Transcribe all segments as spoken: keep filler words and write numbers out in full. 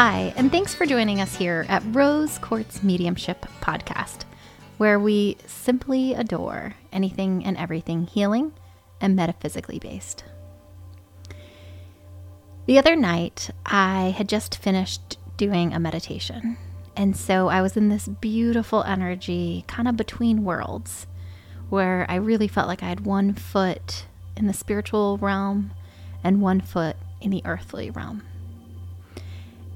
Hi, and thanks for joining us here at Rose Quartz Mediumship Podcast, where we simply adore anything and everything healing and metaphysically based. The other night, I had just finished doing a meditation, and so I was in this beautiful energy, kind of between worlds, where I really felt like I had one foot in the spiritual realm and one foot in the earthly realm.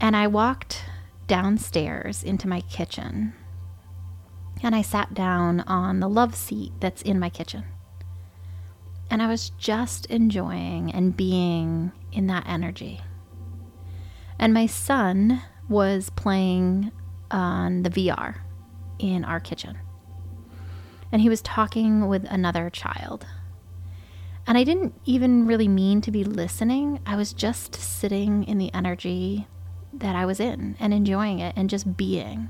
And I walked downstairs into my kitchen, and I sat down on the love seat that's in my kitchen. And I was just enjoying and being in that energy. And my son was playing on the V R in our kitchen. And he was talking with another child. And I didn't even really mean to be listening. I was just sitting in the energy that I was in and enjoying it and just being.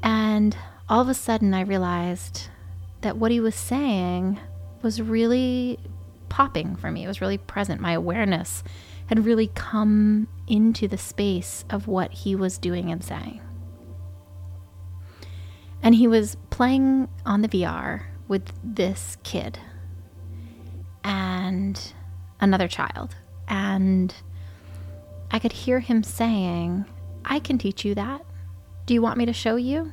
And all of a sudden I realized that what he was saying was really popping for me. It was really present. My awareness had really come into the space of what he was doing and saying. And he was playing on the V R with this kid and another child. And I could hear him saying, "I can teach you that. Do you want me to show you?"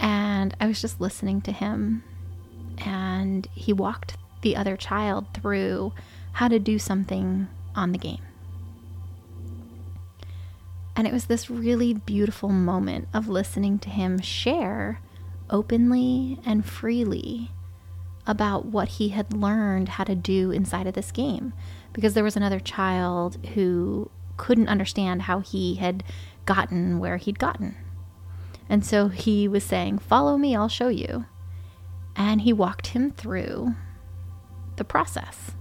And I was just listening to him. And he walked the other child through how to do something on the game. And it was this really beautiful moment of listening to him share openly and freely about what he had learned how to do inside of this game, because there was another child who couldn't understand how he had gotten where he'd gotten. And so he was saying, "Follow me, I'll show you." And he walked him through the process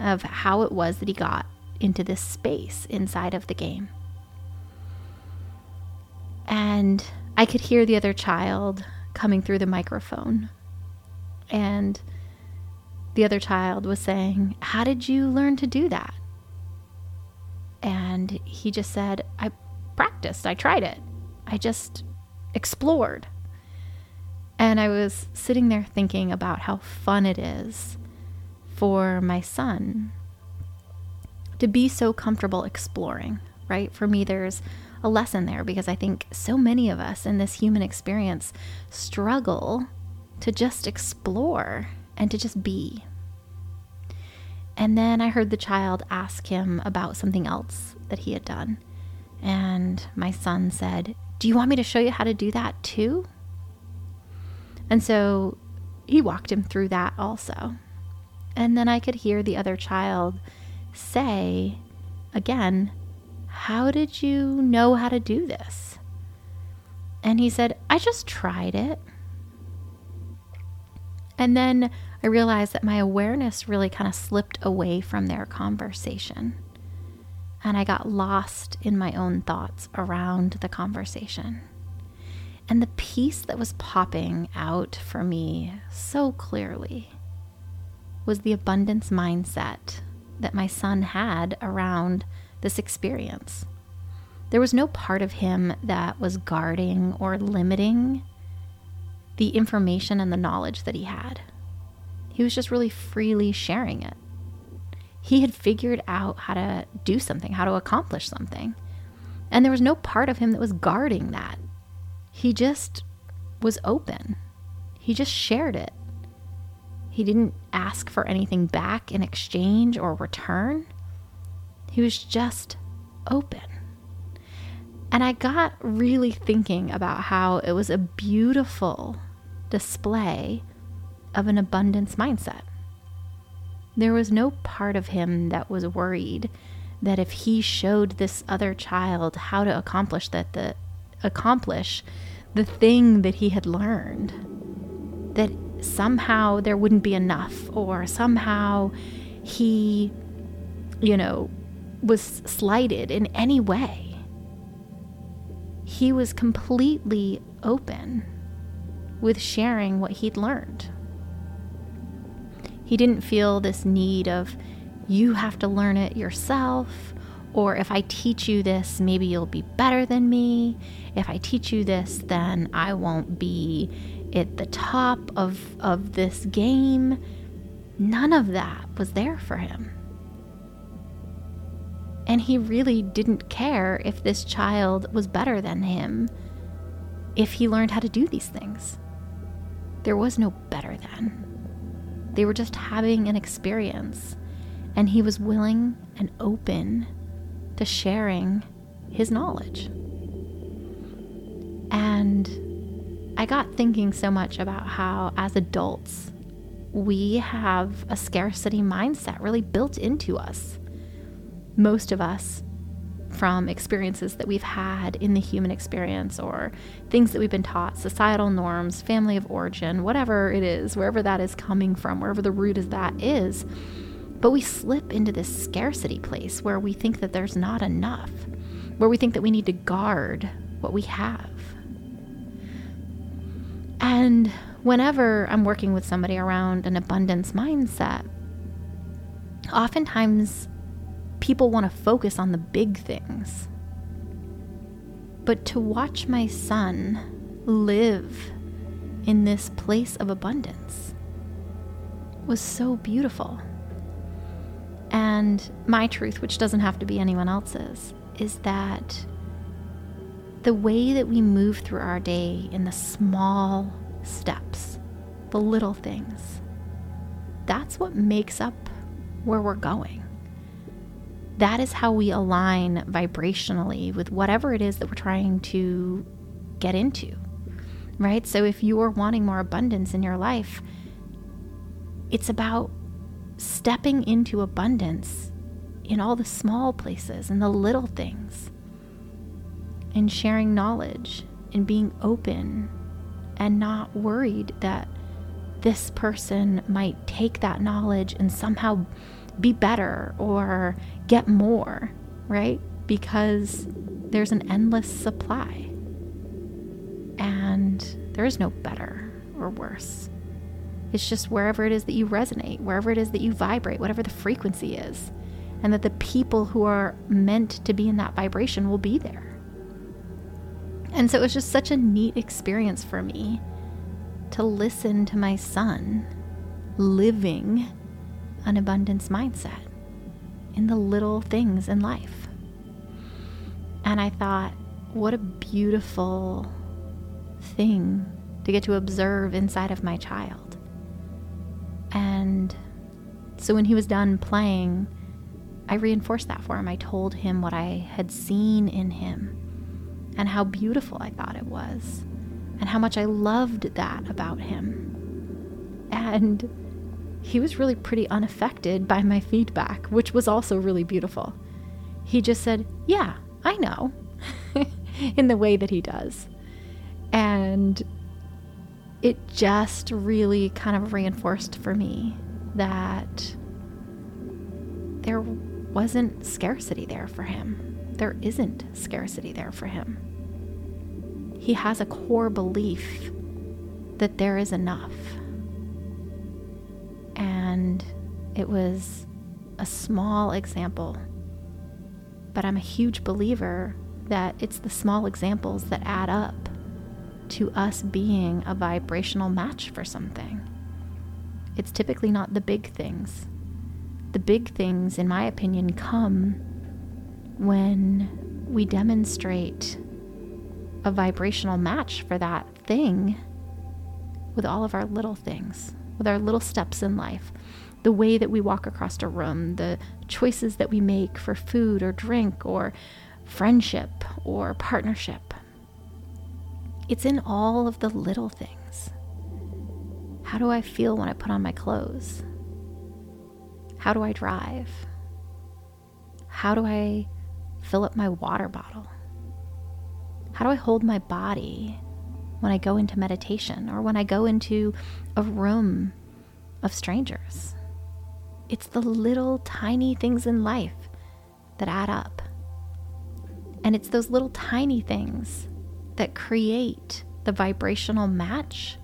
of how it was that he got into this space inside of the game. And I could hear the other child coming through the microphone. And the other child was saying, "How did you learn to do that?" And he just said, "I practiced, I tried it, I just explored." And I was sitting there thinking about how fun it is for my son to be so comfortable exploring, right? For me, there's a lesson there, because I think so many of us in this human experience struggle to just explore and to just be. And then I heard the child ask him about something else that he had done. And my son said, "Do you want me to show you how to do that too?" And so he walked him through that also. And then I could hear the other child say again, "How did you know how to do this?" And he said, "I just tried it." And then I realized that my awareness really kind of slipped away from their conversation. And I got lost in my own thoughts around the conversation. And the piece that was popping out for me so clearly was the abundance mindset that my son had around this experience. There was no part of him that was guarding or limiting the information and the knowledge that he had. He was just really freely sharing it. He had figured out how to do something, how to accomplish something. And there was no part of him that was guarding that. He just was open. He just shared it. He didn't ask for anything back in exchange or return. He was just open. And I got really thinking about how it was a beautiful display of an abundance mindset. There was no part of him that was worried that if he showed this other child how to accomplish that the accomplish the thing that he had learned, that somehow there wouldn't be enough, or somehow he, you know, was slighted in any way. He was completely open with sharing what he'd learned. He didn't feel this need of, you have to learn it yourself, Or if I teach you this, maybe you'll be better than me. If I teach you this, then I won't be at the top of, of this game. None of that was there for him. And he really didn't care if this child was better than him if he learned how to do these things. There was no better than. They were just having an experience, and he was willing and open to sharing his knowledge. And I got thinking so much about how, as adults, we have a scarcity mindset really built into us. Most of us, from experiences that we've had in the human experience, or things that we've been taught, societal norms, family of origin, whatever it is, wherever that is coming from, wherever the root of that is. But we slip into this scarcity place where we think that there's not enough, where we think that we need to guard what we have. And whenever I'm working with somebody around an abundance mindset, oftentimes people want to focus on the big things. But to watch my son live in this place of abundance was so beautiful. And my truth, which doesn't have to be anyone else's, is that the way that we move through our day in the small steps, the little things, that's what makes up where we're going. That is how we align vibrationally with whatever it is that we're trying to get into, right? So if you are wanting more abundance in your life, it's about stepping into abundance in all the small places and the little things, and sharing knowledge and being open and not worried that this person might take that knowledge and somehow be better or get more, right? Because there's an endless supply, and there is no better or worse. It's just wherever it is that you resonate, wherever it is that you vibrate, whatever the frequency is, and that the people who are meant to be in that vibration will be there. And so it was just such a neat experience for me to listen to my son living an abundance mindset in the little things in life. And I thought, what a beautiful thing to get to observe inside of my child. And so when he was done playing, I reinforced that for him. I told him what I had seen in him and how beautiful I thought it was and how much I loved that about him. And he was really pretty unaffected by my feedback, which was also really beautiful. He just said, yeah, I know, in the way that he does. And it just really kind of reinforced for me that there wasn't scarcity there for him. There isn't scarcity there for him. He has a core belief that there is enough. And it was a small example, but I'm a huge believer that it's the small examples that add up to us being a vibrational match for something. It's typically not the big things. The big things, in my opinion, come when we demonstrate a vibrational match for that thing with all of our little things, with our little steps in life, the way that we walk across a room, the choices that we make for food or drink or friendship or partnership. It's in all of the little things. How do I feel when I put on my clothes? How do I drive? How do I fill up my water bottle? How do I hold my body when I go into meditation or when I go into a room of strangers? It's the little tiny things in life that add up. And it's those little tiny things that create the vibrational match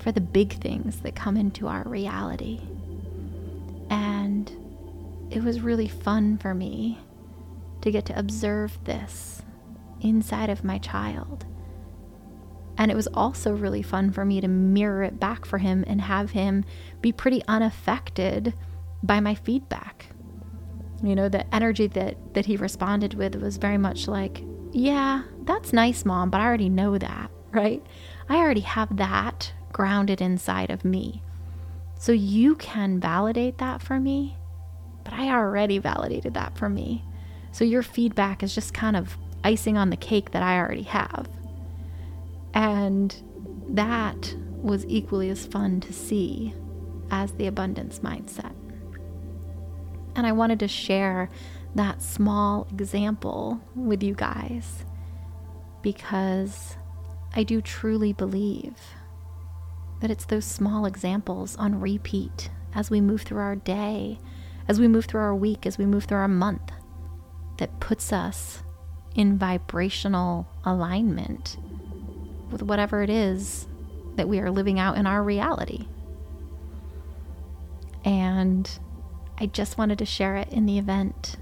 for the big things that come into our reality. And it was really fun for me to get to observe this inside of my child. And it was also really fun for me to mirror it back for him and have him be pretty unaffected by my feedback. You know, the energy that, that he responded with was very much like, yeah, that's nice, Mom, but I already know that, right? I already have that grounded inside of me. So you can validate that for me, but I already validated that for me. So your feedback is just kind of icing on the cake that I already have. And that was equally as fun to see as the abundance mindset. And I wanted to share that small example with you guys because I do truly believe that it's those small examples on repeat as we move through our day, as we move through our week, as we move through our month, that puts us in vibrational alignment with whatever it is that we are living out in our reality. And I just wanted to share it in the event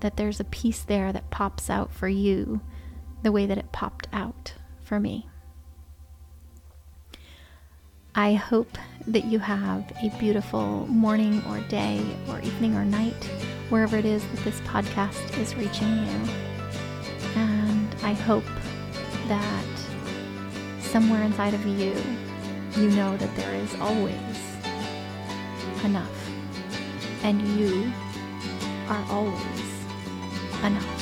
that there's a piece there that pops out for you the way that it popped out for me. I hope that you have a beautiful morning or day or evening or night, wherever it is that this podcast is reaching you. And I hope that somewhere inside of you, you know that there is always enough, and you are always enough.